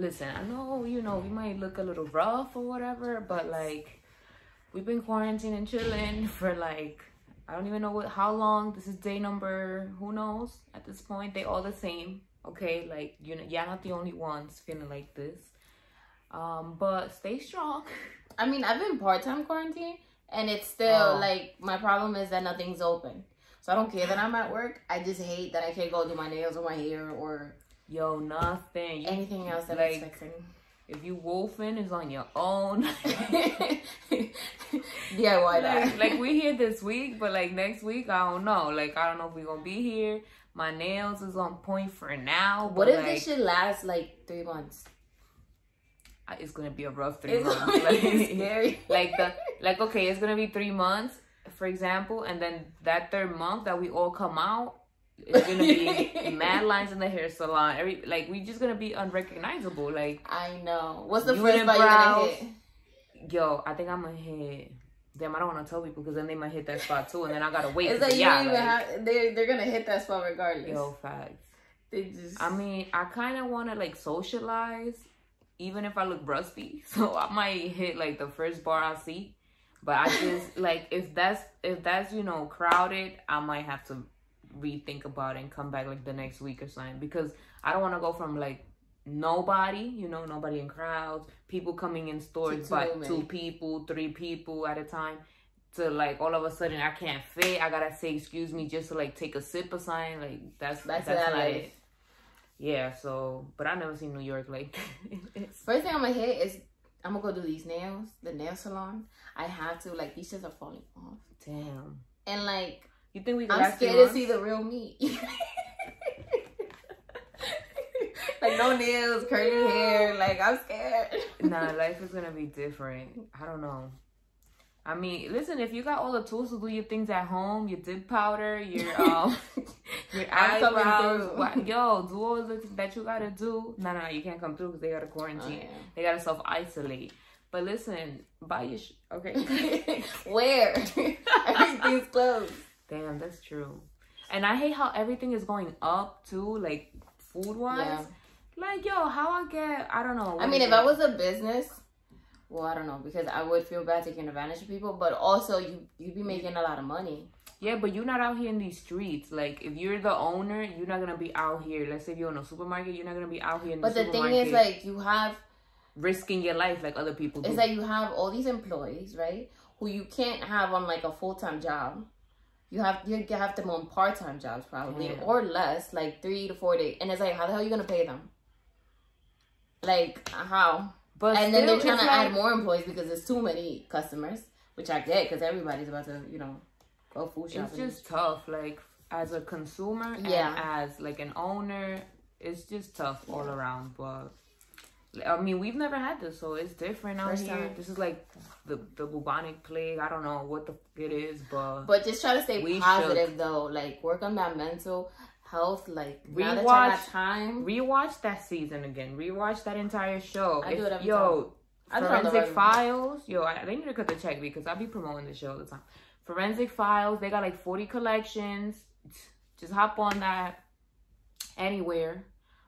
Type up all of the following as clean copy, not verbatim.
listen, I know, you know, we might look a little rough or whatever, but like, we've been quarantined and chilling for like, I don't even know how long. This is day number, who knows? At this point, they all the same, okay? Like, you know, you're not the only ones feeling like this. But stay strong. I mean, I've been part-time quarantined, and it's still like, my problem is that nothing's open. So I don't care that I'm at work. I just hate that I can't go do my nails or my hair or... Yo, nothing. Anything else that I'm fixing. If you wolfing, it's on your own. Yeah, why not? Like, we're here this week, but like next week, I don't know. Like, I don't know if we're going to be here. My nails is on point for now. What if this shit lasts like 3 months? It's going to be a rough 3 months. Like, it's scary. Like, okay, it's going to be 3 months, for example. And then that third month that we all come out, it's gonna be mad lines in the hair salon. Like, we just gonna be unrecognizable. Like, I know. What's the first bite you're gonna hit? Yo, I think I'm gonna hit. Damn, I don't want to tell people because then they might hit that spot too, and then I gotta wait. It's like, you don't even have. They're gonna hit that spot regardless. Yo, facts. They just. I mean, I kind of want to like socialize, even if I look rusty. So I might hit like the first bar I see, but I just like if that's you know crowded, I might have to rethink about it and come back like the next week or something, because I don't want to go from like nobody in crowds, people coming in stores by two people, three people at a time, to like all of a sudden I can't fit, I gotta say excuse me just to like take a sip or something. Like that's not it. Yeah, so but I never seen New York like first thing I'm gonna hit is I'm gonna go do these nails, the nail salon. I have to, like, these shits are falling off. Damn. And like, you think we can, I'm scared to see the real me. Like, no nails, curly hair. Like, I'm scared. Nah, life is going to be different. I don't know. I mean, listen, if you got all the tools to do your things at home, your dip powder, your eyebrows, yo, do all the things that you got to do. Nah, you can't come through because they got to quarantine. Oh, yeah. They got to self-isolate. But listen, buy your shit. Okay. Where? Everything's closed. Damn, that's true. And I hate how everything is going up too, like food-wise. Yeah. Like, yo, how I get, I don't know. I mean, if I was a business, well, I don't know, because I would feel bad taking advantage of people, but also you'd be making a lot of money. Yeah, but you're not out here in these streets. Like, if you're the owner, you're not going to be out here. Let's say if you're in a supermarket, you're not going to be out here in the supermarket. But the thing is, like, you have... risking your life like other people do. It's like you have all these employees, right, who you can't have on, like, a full-time job. You have them on part-time jobs, probably, yeah, or less, like 3 to 4 days. And it's like, how the hell are you going to pay them? Like, how? But and then they're trying to add more employees because there's too many customers, which I get because everybody's about to, you know, go food shopping. It's just tough, like, as a consumer, yeah, and as, like, an owner, it's just tough all around. But, I mean, we've never had this, so it's different out here. This is like the bubonic plague. I don't know what it is, but just try to stay positive though. Like, work on that mental health. Like, rewatch that season again. Rewatch that entire show. I do it every time. Forensic Files. Yo, they need to cut the check because I be promoting the show all the time. Forensic Files. They got like 40 collections. Just hop on that anywhere.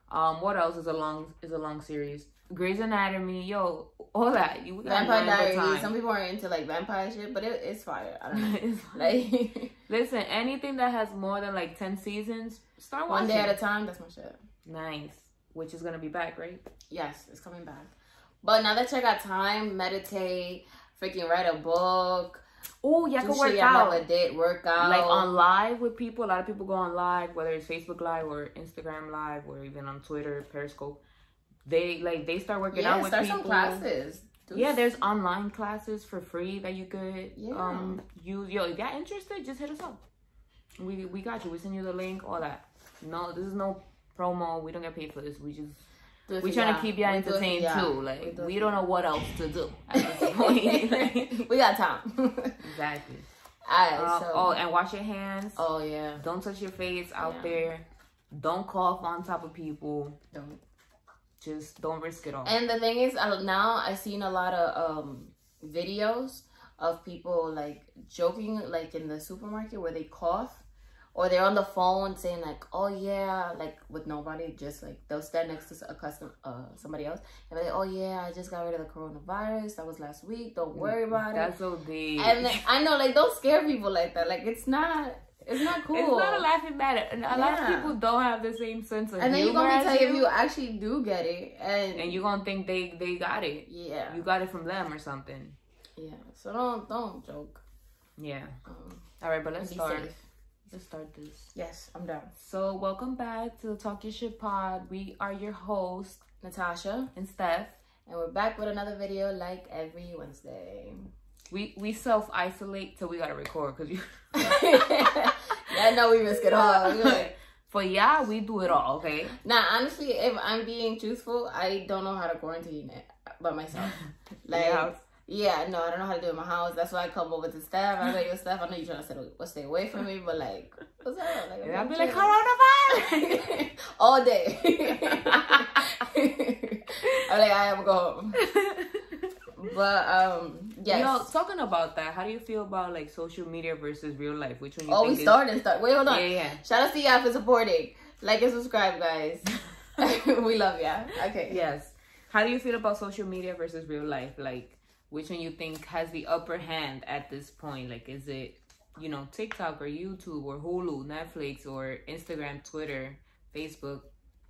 What else is a long series? Grey's Anatomy, yo, all that. You Vampire Diaries. Some people are into like vampire shit, but it's fire. I don't know. It's like, listen, anything that has more than like 10 seasons, start watching. One day at a time. That's my shit. Nice. Which is gonna be back, right? Yes, it's coming back. But now that you got time, meditate, freaking write a book. Oh, yeah, I could work out. Like on live with people. A lot of people go on live, whether it's Facebook Live or Instagram Live or even on Twitter, Periscope. They start working out with people. Some classes. Yeah, there's online classes for free that you could use. Yo, if you're interested, just hit us up. We got you. We send you the link, all that. No, this is no promo. We don't get paid for this. We just... We're trying to keep y'all entertained too. Like, we don't know what else to do at this point. Like, we got time. Exactly. All right. So, and wash your hands. Oh, yeah. Don't touch your face out there. Don't cough on top of people. Don't. Just don't risk it all. And the thing is, now I've seen a lot of videos of people, like, joking, like, in the supermarket where they cough or they're on the phone saying like, oh yeah, like with nobody, just like they'll stand next to a customer, somebody else, and they're like, oh yeah, I just got rid of the coronavirus, that was last week, don't worry about it. That's so big. And like, I know, like, don't scare people like that. Like, it's not cool. It's not a laughing matter. And a lot of people don't have the same sense of humor. And then you're gonna tell you if you actually do get it, and you're gonna think they got it. Yeah, you got it from them or something. Yeah, so don't joke. Yeah. All right, but let's start. Safe. Let's start this. Yes, I'm done. So welcome back to the Talk Your Shit Pod. We are your hosts, Natasha and Steph, and we're back with another video like every Wednesday. We self-isolate till we gotta record because you. I know we risk it all. Like, for y'all, we do it all, okay? Nah, honestly, if I'm being truthful, I don't know how to quarantine it by myself. Like, yeah, no, I don't know how to do it in my house. That's why I come over to Steph. I know your Steph. I know you're trying to stay away from me, but like, what's up? Like, I'll be like, coronavirus! All day. I'm like, I have to go home. But yeah, you know, talking about that, how do you feel about like social media versus real life? Which one you think we started. Wait, hold on. Yeah. Shout out to y'all for supporting. Like and subscribe, guys. We love y'all. Okay. Yes. How do you feel about social media versus real life? Like, which one you think has the upper hand at this point? Like, is it, you know, TikTok or YouTube or Hulu, Netflix or Instagram, Twitter, Facebook,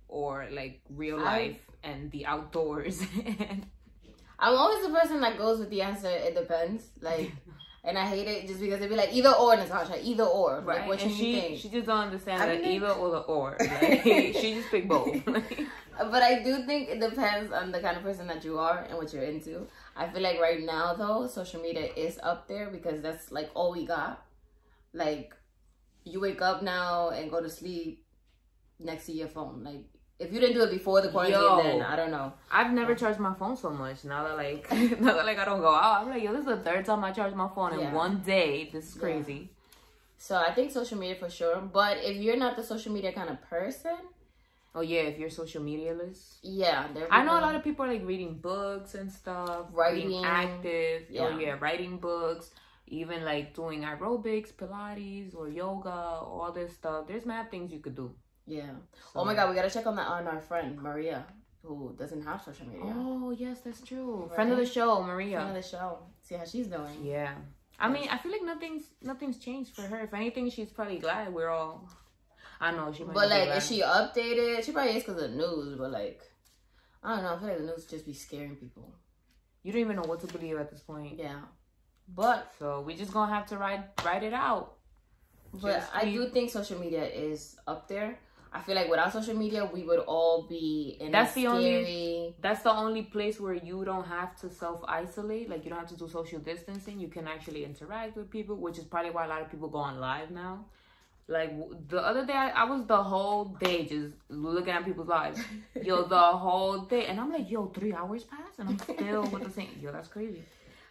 or like real life and the outdoors? I'm always the person that goes with the answer, it depends. Like, and I hate it just because they'd be like, either or, Natasha, either or. Right. Like, what should you think? She just don't understand that either or the or. Like, she just picked both. But I do think it depends on the kind of person that you are and what you're into. I feel like right now, though, social media is up there because that's, like, all we got. Like, you wake up now and go to sleep next to your phone. Like, if you didn't do it before the quarantine, then I don't know. I've never charged my phone so much. Now that I don't go out, I'm like, yo, this is the third time I charged my phone in one day. This is crazy. So I think social media for sure. But if you're not the social media kind of person, if you're social media-less, I know a lot of people are like reading books and stuff, being active, writing books. Even like doing aerobics, Pilates, or yoga, or all this stuff. There's mad things you could do. Yeah. So, oh my God, we gotta check on our friend Maria, who doesn't have social media. Oh yes, that's true. Right? Friend of the show, Maria. Friend of the show. See how she's doing. Yeah. I mean, I feel like nothing's changed for her. If anything, she's probably glad we're all. I know she might. But like, is she updated? She probably is because of the news. But like, I don't know. I feel like the news just be scaring people. You don't even know what to believe at this point. Yeah. But so we just gonna have to ride it out. But I do think social media is up there. I feel like without social media, we would all be in that's the only place where you don't have to self-isolate. Like, you don't have to do social distancing. You can actually interact with people, which is probably why a lot of people go on live now. Like, the other day, I was the whole day just looking at people's lives. Yo, the whole day. And I'm like, yo, 3 hours passed? And I'm still with the same. Yo, that's crazy.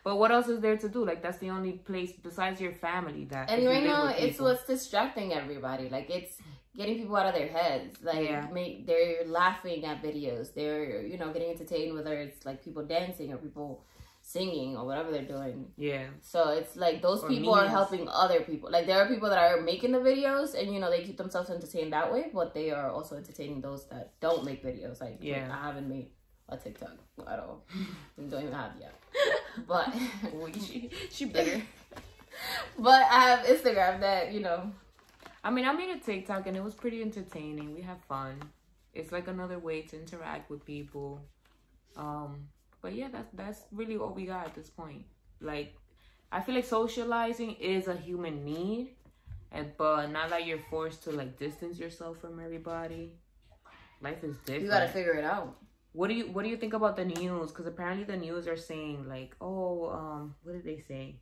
But what else is there to do? Like, that's the only place besides your family that... And right now, it's what's distracting everybody. Like, it's getting people out of their heads. Like, they're laughing at videos. They're, you know, getting entertained, whether it's, like, people dancing or people singing or whatever they're doing. Yeah. So, it's, like, those people are helping other people. Like, there are people that are making the videos and, you know, they keep themselves entertained that way. But they are also entertaining those that don't make videos. Like, I haven't made a TikTok at all. I don't even have yet. But she better. But I have Instagram that, you know, I made a TikTok and it was pretty entertaining. We have fun. It's like another way to interact with people. But yeah, that's really what we got at this point. Like, I feel like socializing is a human need, but now that you're forced to like distance yourself from everybody, life is different. You gotta figure it out. What do you think about the news? Because apparently the news are saying like, what did they say?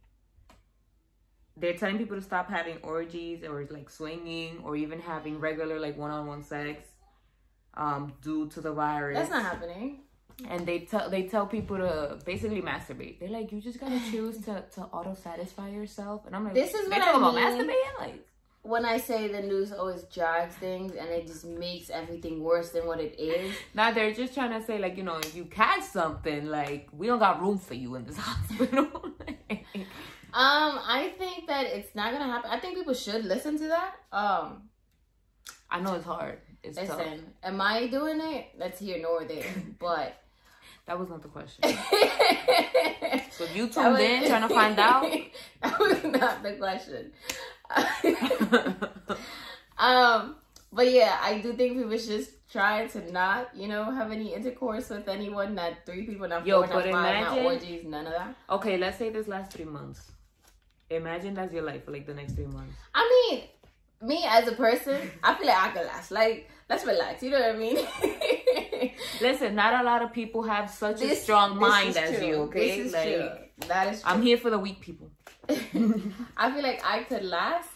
They're telling people to stop having orgies or like swinging or even having regular like one-on-one sex, due to the virus. That's not happening. And they tell people to basically masturbate. They're like, you just gotta choose to auto satisfy yourself. And I'm like, this is what I mean. Masturbating, like. When I say the news always drags things and it just makes everything worse than what it is. Now they're just trying to say like, you know, if you catch something, like, we don't got room for you in this hospital. I think that it's not gonna happen. I think people should listen to that. I know it's hard. It's Listen, tough. Am I doing it? That's here nor there. But that was not the question. So if you tuned in trying to find out. That was not the question. But yeah, I do think people should try to not, you know, have any intercourse with anyone. Not three people, not four, not five, not orgies, none of that. Okay, let's say this last 3 months. Imagine that's your life for like the next 3 months. I mean, me as a person, I feel like I could last. Like, let's relax. You know what I mean? Listen, not a lot of people have such a strong mind as you, okay? This is true. That is true. I'm here for the weak people. I feel like I could last.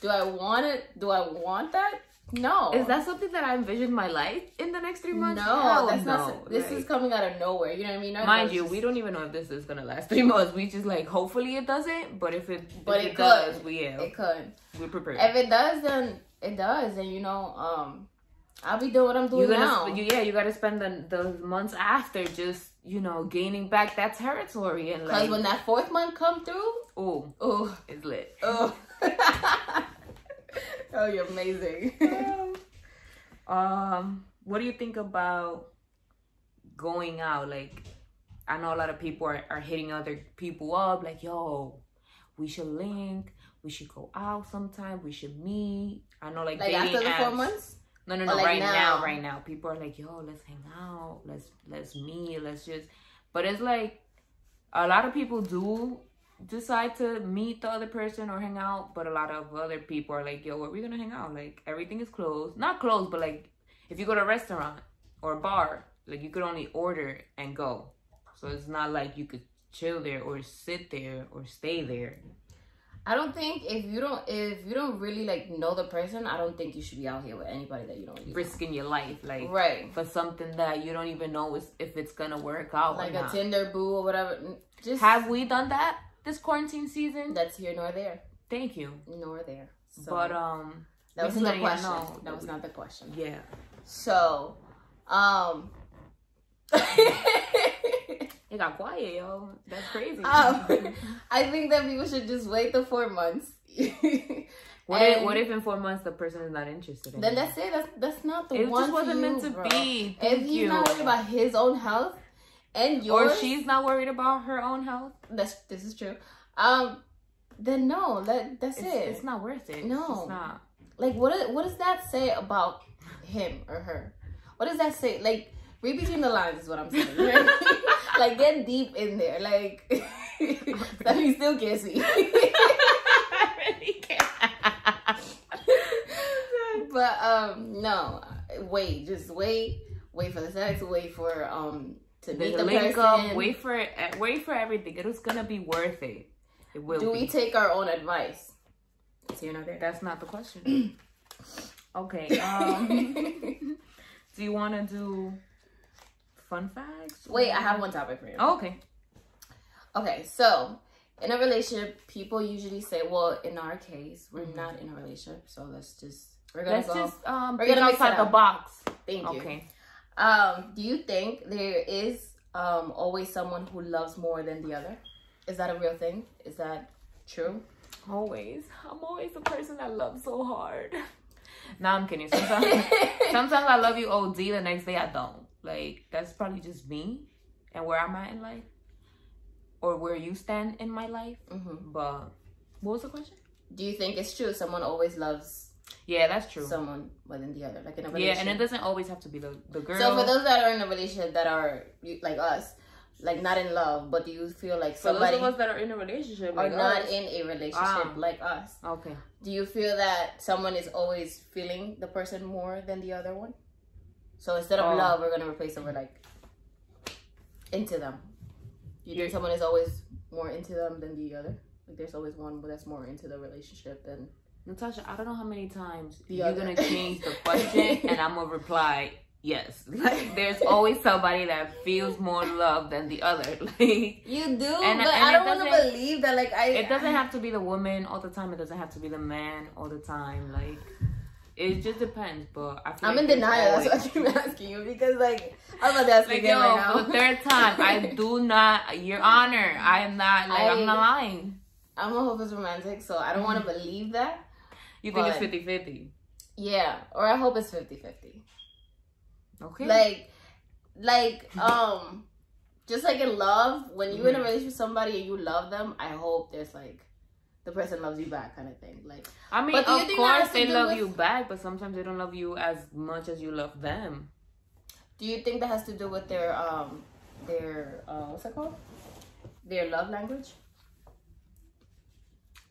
Do I want it? Do I want that? No. Is that something that I envision my life in the next 3 months? No, that's not. This is coming out of nowhere. You know what I mean? Mind you, we don't even know if this is gonna last 3 months. We just like, hopefully it doesn't. But if it does, it could. We're prepared. If it does, then it does, and you know, I'll be doing what I'm doing now. You gotta spend the months after just, you know, gaining back that territory, and like, 'cause when that fourth month come through, ooh, it's lit. Ooh. Oh, you're amazing. What do you think about going out? Like, I know a lot of people are hitting other people up like, yo, we should link, we should go out sometime, we should meet. I know, like after the 4 months? No, like right now people are like, yo, let's hang out, let's meet, let's just, but it's like a lot of people do decide to meet the other person or hang out, but a lot of other people are like, yo, where are we gonna hang out? Like, everything is closed. Not closed, but like, if you go to a restaurant or a bar, like, you could only order and go, so it's not like you could chill there or sit there or stay there. I don't think if you don't really like know the person, I don't think you should be out here with anybody that you don't really risking your life, like, right, for something that you don't even know if it's gonna work out, like a Tinder boo or whatever. Just, have we done that this quarantine season? That's here nor there. Thank you. Nor there. So, but that was not the question. That was not the question. Yeah. So, it got quiet, yo. That's crazy. I think that people should just wait the 4 months. What if in 4 months the person is not interested in it? Let's say that's not the one. It just wasn't meant to be. If he's not worried about his own health, and yours, or she's not worried about her own health. This is true. Then no, that's it. It's not worth it. No, it's not. Like, what does that say about him or her? What does that say? Like, read between the lines is what I'm saying. Right? Like, get deep in there. Like, that he still can't see. I really can't. But no, wait. Just wait. Wait for the sex. Wait for to meet the link up, wait for everything. It was gonna be worth it. It will. Do we take our own advice? So you're not there. That's not the question. Okay. Do you want to do fun facts? Wait, I have one topic for you. Oh, okay. Okay, so in a relationship, people usually say, "Well, in our case, we're not in a relationship, so we're gonna go outside the box." Thank you. Okay. Do you think there is always someone who loves more than the other? Is that a real thing? Is that true? Always. I'm always the person that loves so hard. Nah, I'm kidding. Sometimes I love you OD, the next day I don't. Like, that's probably just me and where I'm at in life, or where you stand in my life. Mm-hmm. But what was the question? Do you think it's true someone always loves... Yeah, that's true. Someone more than the other, like in a relationship. Yeah, and it doesn't always have to be the girl. So for those that are in a relationship that are like us, like not in love, but do you feel like somebody? For those of us that are in a relationship, like are not us. In a relationship like us. Okay. Do you feel that someone is always feeling the person more than the other one? So instead of love, we're gonna replace them with like into them. You think someone is always more into them than the other? Like, there's always one that's more into the relationship than. Natasha, I don't know how many times you're going to change the question and I'm going to reply, yes. Like, there's always somebody that feels more love than the other. Like, you do, but I don't want to believe that. Like, it doesn't have to be the woman all the time. It doesn't have to be the man all the time. Like, it just depends, but I feel I'm in denial. Always... That's what I keep asking you, because, like, I'm about to ask you again right now. For the third time, I do not, Your Honor, I am not, like, I'm not lying. I'm gonna hope it's romantic, so I don't want to believe that. You think it's 50-50? Yeah, or I hope it's 50-50. Okay. Just like in love, when you're in a relationship with somebody and you love them, I hope there's like the person loves you back kind of thing. Like, I mean, of course they love you back, but sometimes they don't love you as much as you love them. Do you think that has to do with their what's it called? Their love language?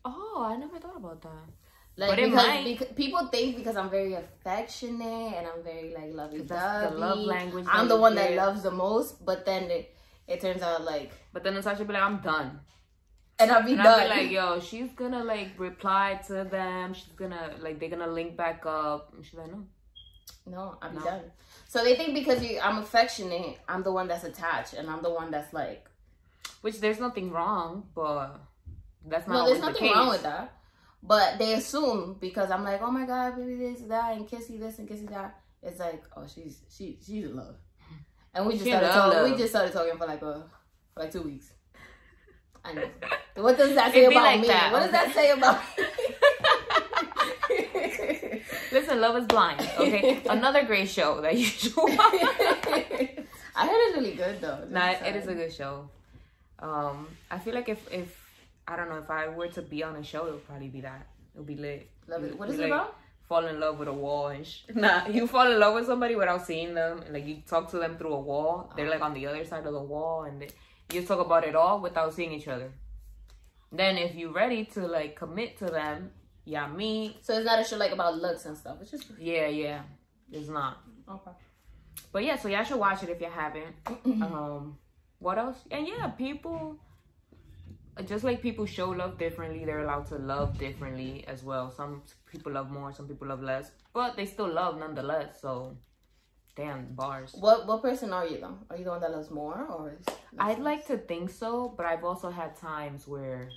Oh, I never thought about that. Like, but because people think because I'm very affectionate and I'm very like lovey-dovey, the love language. I'm the one that loves the most, but then it turns out like. But then it's actually like I'm done, and I'll be like, yo, she's gonna like reply to them. She's gonna like they're gonna link back up. And she's like, no, I'm done. So they think because I'm affectionate, I'm the one that's attached, and I'm the one that's like. Which there's nothing wrong, but that's not. No, there's nothing wrong with that. But they assume because I'm like, oh my god, baby this, that, and kissy this and kissy that. It's like, oh, she's in love, and we just started talking for like 2 weeks. I know. What does that say about like me? That. What does that say about me? Listen, Love is Blind. Okay, another great show that you should watch. I heard it's really good though. Nah, it is a good show. I feel like if I don't know, if I were to be on a show, it would probably be that. It would be lit. Love it. What is it about? Fall in love with a wall and Nah, you fall in love with somebody without seeing them. And, like, you talk to them through a wall. They're, like, on the other side of the wall. And you talk about it all without seeing each other. Then if you're ready to, like, commit to them, So it's not a show, like, about looks and stuff. It's just... Yeah. It's not. Okay. But, yeah, so y'all should watch it if you haven't. What else? And, yeah, people... Just like people show love differently, they're allowed to love differently as well. Some people love more, some people love less, but they still love nonetheless. So, damn bars. What person are you though? Are you the one that loves more, or? I'd like to think so, but I've also had times where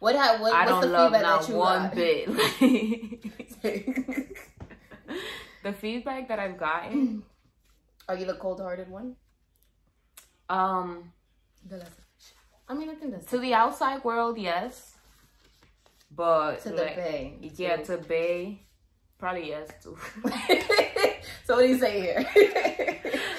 I don't love not one bit. The feedback that I've gotten. Are you the cold-hearted one? I think that's... To the outside world, yes. But... To the Bay. Yeah, to Bay. Probably yes, too. So what do you say here?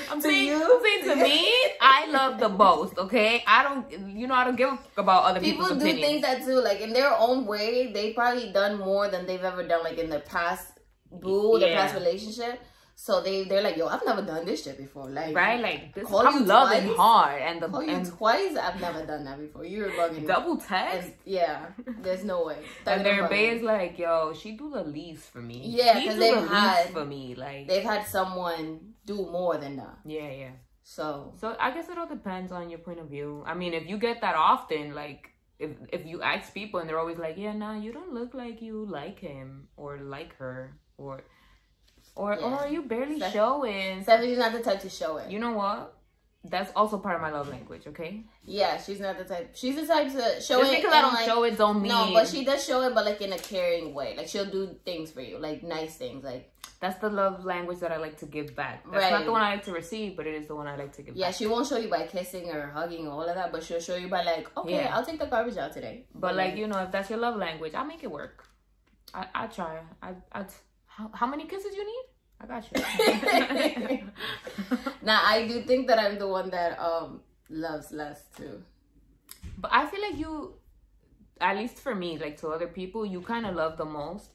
I'm saying to me, I love the most, okay? I don't give a fuck about other people's opinions. People do think that, too. Like, in their own way, they've probably done more than they've ever done, like, in their past their past relationship. So they're like, yo, I've never done this shit before. Like, right? Like, this, I'm loving twice, hard. And the twice, I've never done that before. You're bugging double text? And, yeah. There's no way. And their bae is like, yo, she do the least for me. Yeah, because they've had someone do more than that. Yeah. So I guess it all depends on your point of view. I mean, if you get that often, like, if you ask people and they're always like, yeah, nah, you don't look like you like him or like her or... Or you barely showing. Stephanie's not the type to show it. You know what? That's also part of my love language, okay? Yeah, she's not the type. She's the type to show it. Just because I don't show it don't mean... No, but she does show it, but like in a caring way. Like she'll do things for you, like nice things. Like that's the love language that I like to give back. That's not the one I like to receive, but it is the one I like to give back. Yeah, she won't show you by kissing or hugging or all of that, but she'll show you by like, okay, I'll take the garbage out today. But like, you know, if that's your love language, I'll make it work. I try. How many kisses you need? I got you. Now, I do think that I'm the one that loves less too. But I feel like you, at least for me, like to other people, you kind of love the most.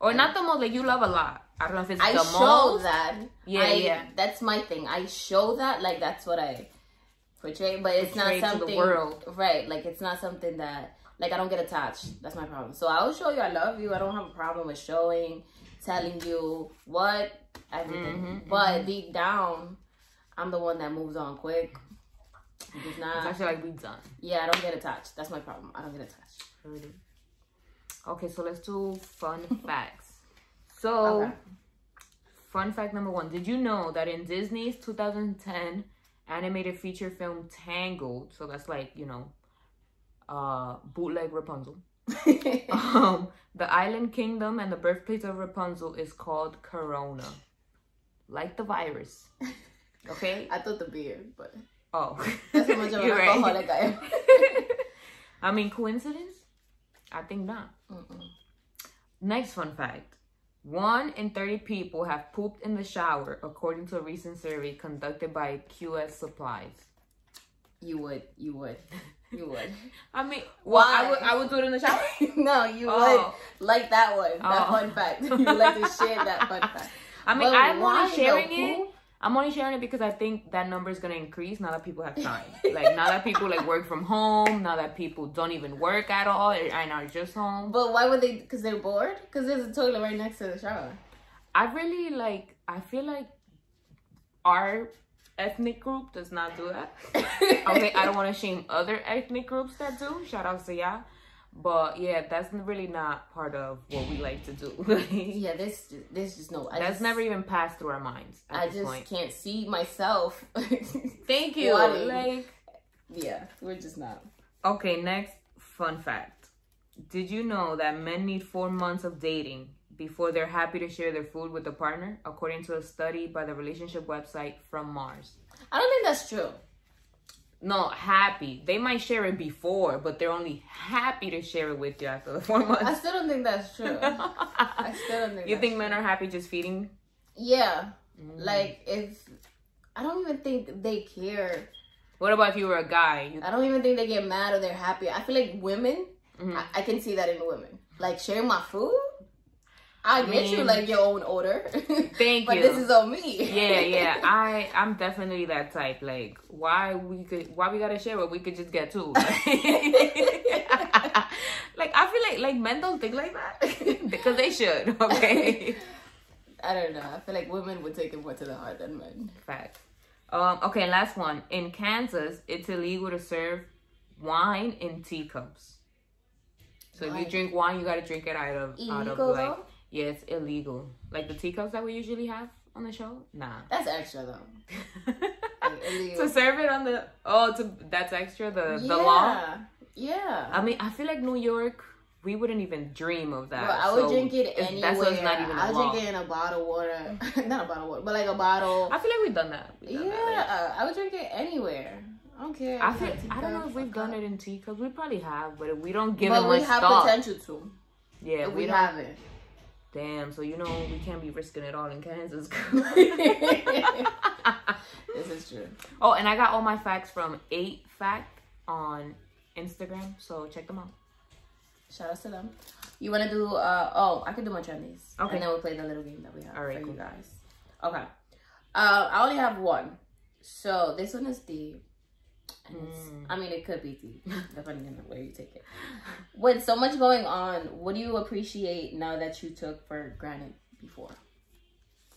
Or not the most, like you love a lot. I don't know if it's the most. I show that. Yeah. That's my thing. I show that, like that's what I portray. But it's not something... to the world. Right, like it's not something that... Like I don't get attached. That's my problem. So I'll show you I love you. I don't have a problem with showing... telling you what everything, but deep down, I'm the one that moves on quick. It's actually like we done. Yeah, I don't get attached. That's my problem. I don't get attached. Really? Okay, so let's do fun facts. So, fun fact number one: did you know that in Disney's 2010 animated feature film Tangled, so that's like bootleg Rapunzel. The island kingdom and the birthplace of Rapunzel is called Corona, like the virus. Okay, I thought the beer, but that's how much of an alcoholic I am. I mean, coincidence? I think not. Next fun fact. 1 in 30 people have pooped in the shower, according to a recent survey conducted by QS Supplies. You would. I mean, well, why? I would do it in the shower? No, you would. Like that one. That fun fact. You would like to share that fun fact. I mean, I'm only sharing it. I'm only sharing it because I think that number is going to increase now that people have time. Like, now that people, like, work from home, now that people don't even work at all and are just home. But why would they? Because they're bored? Because there's a toilet right next to the shower. I really, like, I feel like our ethnic group does not do that. Okay, I don't want to shame other ethnic groups that do. Shout out to y'all. But yeah, that's really not part of what we like to do. Yeah, this just no. That's never even passed through our minds. I just can't see myself. Thank you. Like, yeah, we're just not. Okay, next fun fact. Did you know that men need 4 months of dating before they're happy to share their food with a partner, according to a study by the relationship website From Mars? I don't think that's true. No, happy. They might share it before, but they're only happy to share it with you after the 4 months. I still don't think that's true. I still don't think you that's think true. Men are happy just feeding? Yeah. Like, if... I don't even think they care. What about if you were a guy? I don't even think they get mad or they're happy. I feel like women... I can see that in women. Like, sharing my food? I get you, like, your own order. Thank but you. But this is on me. Yeah, yeah. I'm definitely that type. Like, why we gotta share what we could just get two? Like, like, I feel like men don't think like that. Because they should, okay? I don't know. I feel like women would take it more to the heart than men. Fact. Okay, last one. In Kansas, it's illegal to serve wine in teacups. So if you drink wine, you gotta drink it out of like... Yeah, it's illegal. Like the teacups that we usually have on the show? Nah. That's extra though. Like, illegal. To serve it on the... Oh, that's extra? The law? Yeah. I mean, I feel like New York, we wouldn't even dream of that. Bro, I would drink it anywhere. That's not even I would drink it in a bottle of water. Not a bottle of water, but like a bottle. I feel like we've done that. I would drink it anywhere. I don't care. I don't know if we've done it in teacups. We probably have, but if we don't give it much thought. But we have potential to. Yeah, we haven't. Damn, so you know we can't be risking it all in Kansas. This is true. Oh, and I got all my facts from 8Fact on Instagram, so check them out. Shout out to them. You want to do, I can do my trendies. Okay. And then we'll play the little game that we have for you guys. Okay. I only have one. So this one is deep. And I mean, it could be deep, depending on where you take it. With so much going on, what do you appreciate now that you took for granted before?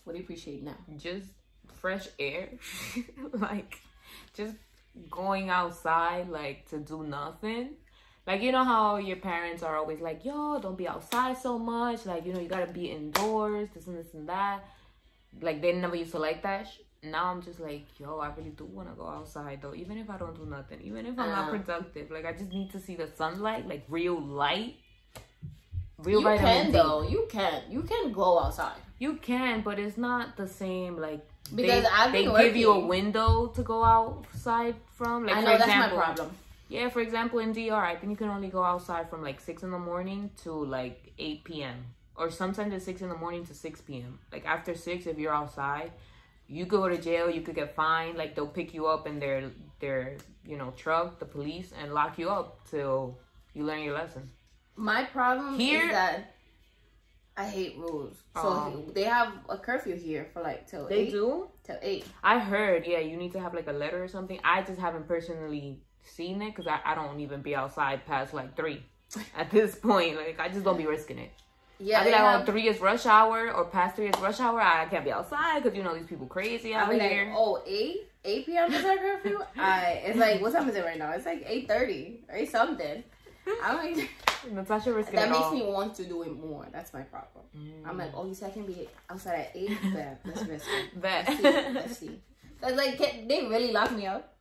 What do you appreciate now? Just fresh air. Like, just going outside, like, to do nothing. Like, you know how your parents are always like, yo, don't be outside so much. Like, you know, you gotta be indoors, this and this and that. Like, they never used to like that. Now I'm just like, yo, I really do want to go outside though, even if I don't do nothing, even if I'm not productive. Like, I just need to see the sunlight, like real light. Real light. You can though. You can go outside. You can, but it's not the same. Like, because they give you a window to go outside from. Like, I know that's my problem. Yeah, for example, in DR, I think you can only go outside from like 6 in the morning to like 8 p.m. or sometimes it's 6 in the morning to 6 p.m. Like after 6, if you're outside, you could go to jail, you could get fined, like they'll pick you up in their truck, the police, and lock you up till you learn your lesson. My problem here is that I hate rules. So they have a curfew here for like till 8. They do? Till 8. I heard, yeah, you need to have like a letter or something. I just haven't personally seen it because I don't even be outside past like 3 at this point. Like, I just don't be risking it. Yeah, I think like 3 is rush hour or past 3 is rush hour. I can't be outside because these people crazy out here. Like, 8 p.m. is our curfew. It's like, what time is it right now? It's like 8:30 or 8 something. I'm like, Natasha risking that makes me want to do it more. That's my problem. I'm like, you said I can be outside at 8. Bet. Let's risk it. Let's see. Cause like, they really lock me up.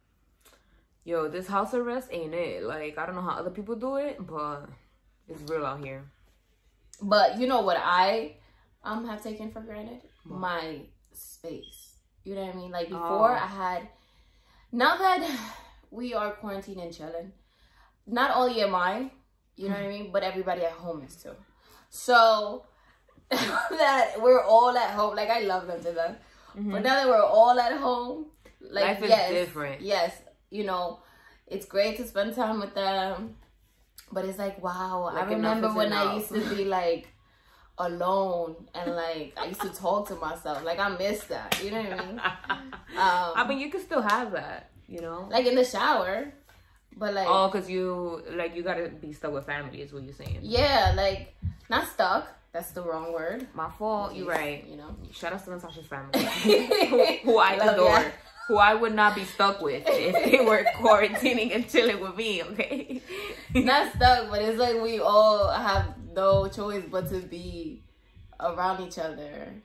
Yo, this house arrest ain't it? Like, I don't know how other people do it, but it's real out here. But you know what I have taken for granted? What? My space. You know what I mean? Like before now that we are quarantined and chilling, not only am I You know what I mean? But everybody at home is too. So that we're all at home. Like, I love them to them. Mm-hmm. But now that we're all at home, like, life is different. Yes. You know, it's great to spend time with them. But it's like, wow, like, I remember when I used to be like alone and like I used to talk to myself. Like, I miss that. You know what I mean? I mean, you can still have that, you know? Like in the shower. But like, oh, because you like, you gotta be stuck with family is what you're saying. Yeah, like, not stuck, that's the wrong word, my fault. You're right. You know, shout out to Natasha's family who I adore. Yeah. Who I would not be stuck with if they were quarantining and chilling with me. Okay. Not stuck, but it's like we all have no choice but to be around each other.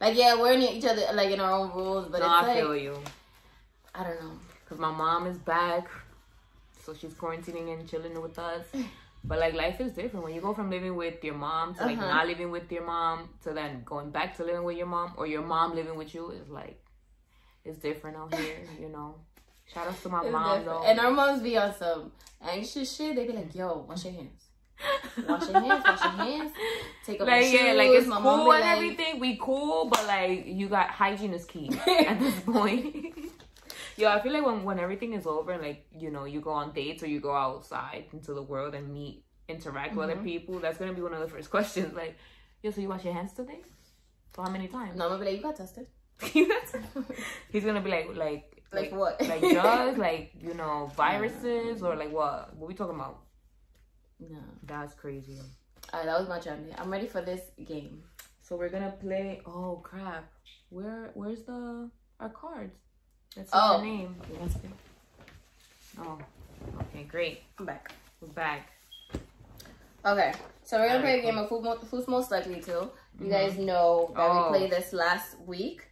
Like, yeah, we're in each other, like, in our own rules, but no, it's like, I feel you. I don't know, because my mom is back, so she's quarantining and chilling with us. But like, life is different when you go from living with your mom to like not living with your mom to then going back to living with your mom, or your mom living with you. Is like, it's different out here, you know. Shout out to my mom though. And our moms be on some anxious shit. They be like, yo, wash your hands. Wash your hands, wash your hands. Take off your shoes. Yeah, like, it's my cool and like, everything. We cool, but like, you got hygiene is key at this point. Yo, I feel like when everything is over and, like, you know, you go on dates or you go outside into the world and meet, interact with other people, that's going to be one of the first questions. Like, yo, so you wash your hands today? So how many times? No, I'm going to be like, you got tested. He's going to be like what? Like drugs, like, you know, viruses, or like what? What we talking about? No. That's crazy. All right, that was my journey. I'm ready for this game. So we're going to play, oh, crap. Where's our cards? That's your name. Yes. Oh, okay, great. I'm back. We're back. Okay, so we're gonna play a game of Who's Most Likely To. You guys know that we played this last week.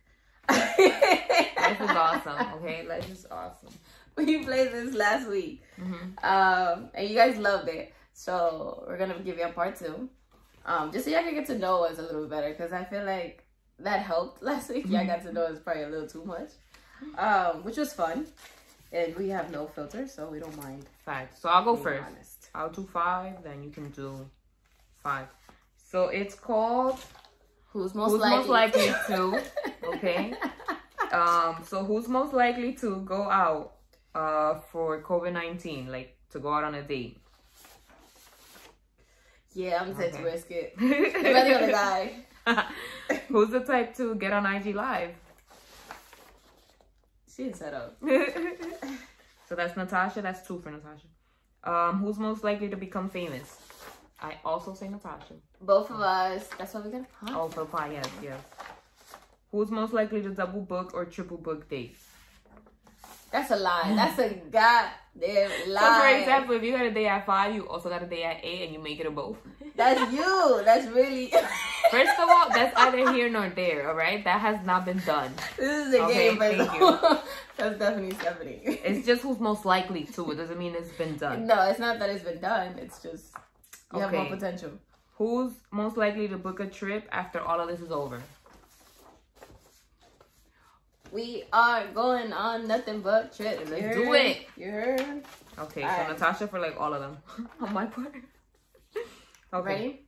This is awesome. Okay, this is awesome. We played this last week, and you guys loved it. So we're gonna give you a part two, just so y'all can get to know us a little better. Because I feel like that helped last week. Y'all got to know us probably a little too much. Which was fun, and we have no filter, so we don't mind. Facts. So I'll go first. Honest. I'll do 5, then you can do 5. So it's called Who's Most Likely To. Okay. So who's most likely to go out for COVID-19, like to go out on a date? Yeah, I'm gonna say risk it. Everybody's gonna die. Who's the type to get on IG Live? She is set up. So that's Natasha. That's 2 for Natasha. Who's most likely to become famous? I also say Natasha. Both of us. That's what we're gonna. Huh? Oh, for pie. Yes, yes. Who's most likely to double book or triple book dates? That's a lie. That's a goddamn lie. So for example, if you got a day at 5, you also got a day at 8, and you make it a both. That's you. That's really. First of all, that's either here nor there, all right? That has not been done. This is a game, but that's definitely 70. It's just who's most likely to. It doesn't mean it's been done. No, it's not that it's been done. It's just you have more potential. Who's most likely to book a trip after all of this is over? We are going on nothing but trips. Let's do it. You heard? Okay, all so right. Natasha for like all of them. On my part. Okay. Ready?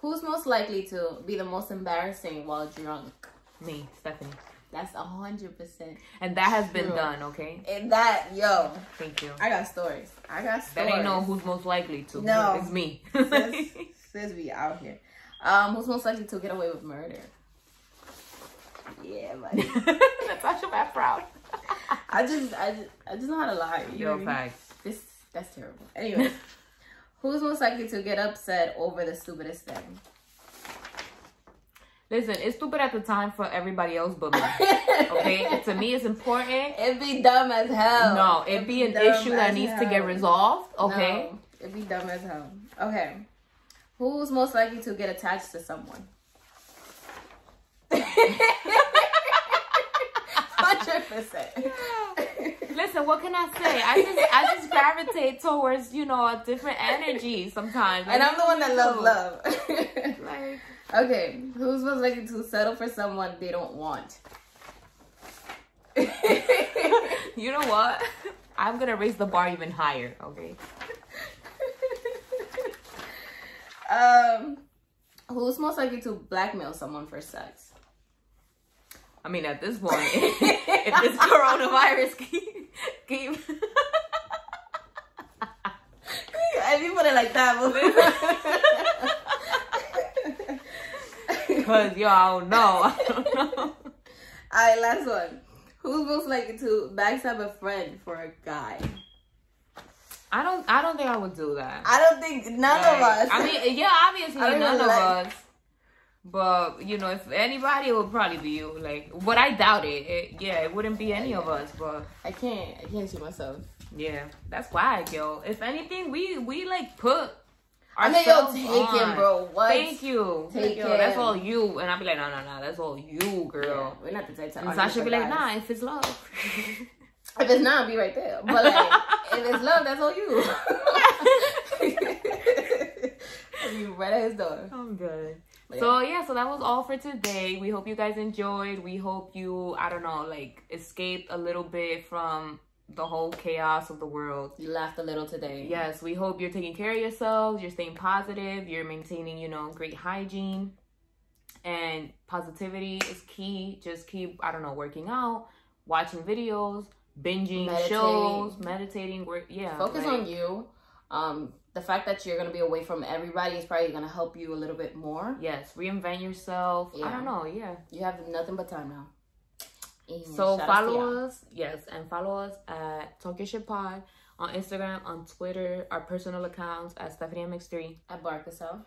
Who's most likely to be the most embarrassing while drunk? Me, Stephanie. That's 100%. And that has been done, okay? And that, yo. Thank you. I got stories. That ain't who's most likely to. No. It's me. Sis be out here. Who's most likely to get away with murder? Yeah, buddy. Natasha, I'm proud. I just know how to lie. Yo, facts. That's terrible. Anyway. Who's most likely to get upset over the stupidest thing? Listen, it's stupid at the time for everybody else but me. Okay? To me, it's important. It'd be dumb as hell. No, it'd be an issue that needs to get resolved. Okay? No, it'd be dumb as hell. Okay. Who's most likely to get attached to someone? 100%. Listen, what can I say? I just gravitate towards, you know, a different energy sometimes. Like, and I'm the one that loves love. Like, okay, who's most likely to settle for someone they don't want? You know what? I'm going to raise the bar even higher, okay? Who's most likely to blackmail someone for sex? I mean, at this point, if this coronavirus I didn't put it like that. Because, yo, I don't know. All right, last one. Who's most likely to backstab a friend for a guy? I don't think I would do that. I don't think none of us. I mean, yeah, obviously none of us. But you know, if anybody, it would probably be you. Like, but I doubt it. It wouldn't be any of us. But I can't see myself. Yeah, that's why, yo. If anything, we like put ourselves taken, bro. What? Thank you. Take yo, that's all you. And I'll be like, no, that's all you, girl. Yeah, we're not the type to argue. And Sasha should be like, nah, if it's love. If it's not, I'll be right there. But like, if it's love, that's all you. You right at his door. I'm good. But so yeah, so that was all for today. We hope you guys enjoyed. We hope you, I don't know, like escaped a little bit from the whole chaos of the world. You laughed a little today. Yes, we hope you're taking care of yourselves. You're staying positive. You're maintaining, you know, great hygiene. And positivity is key. Just keep, I don't know, working out, watching videos, binging shows, meditating, work. Yeah, focus on you. The fact that you're going to be away from everybody is probably going to help you a little bit more. Yes, reinvent yourself. Yeah. I don't know. Yeah, you have nothing but time now. So follow us, yes, and follow us at Talk Your Shit Pod on Instagram, on Twitter, our personal accounts at StephanieMX3, at Barkasso,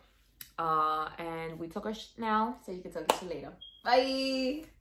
and we talk our shit now, so you can talk your shit later. Bye.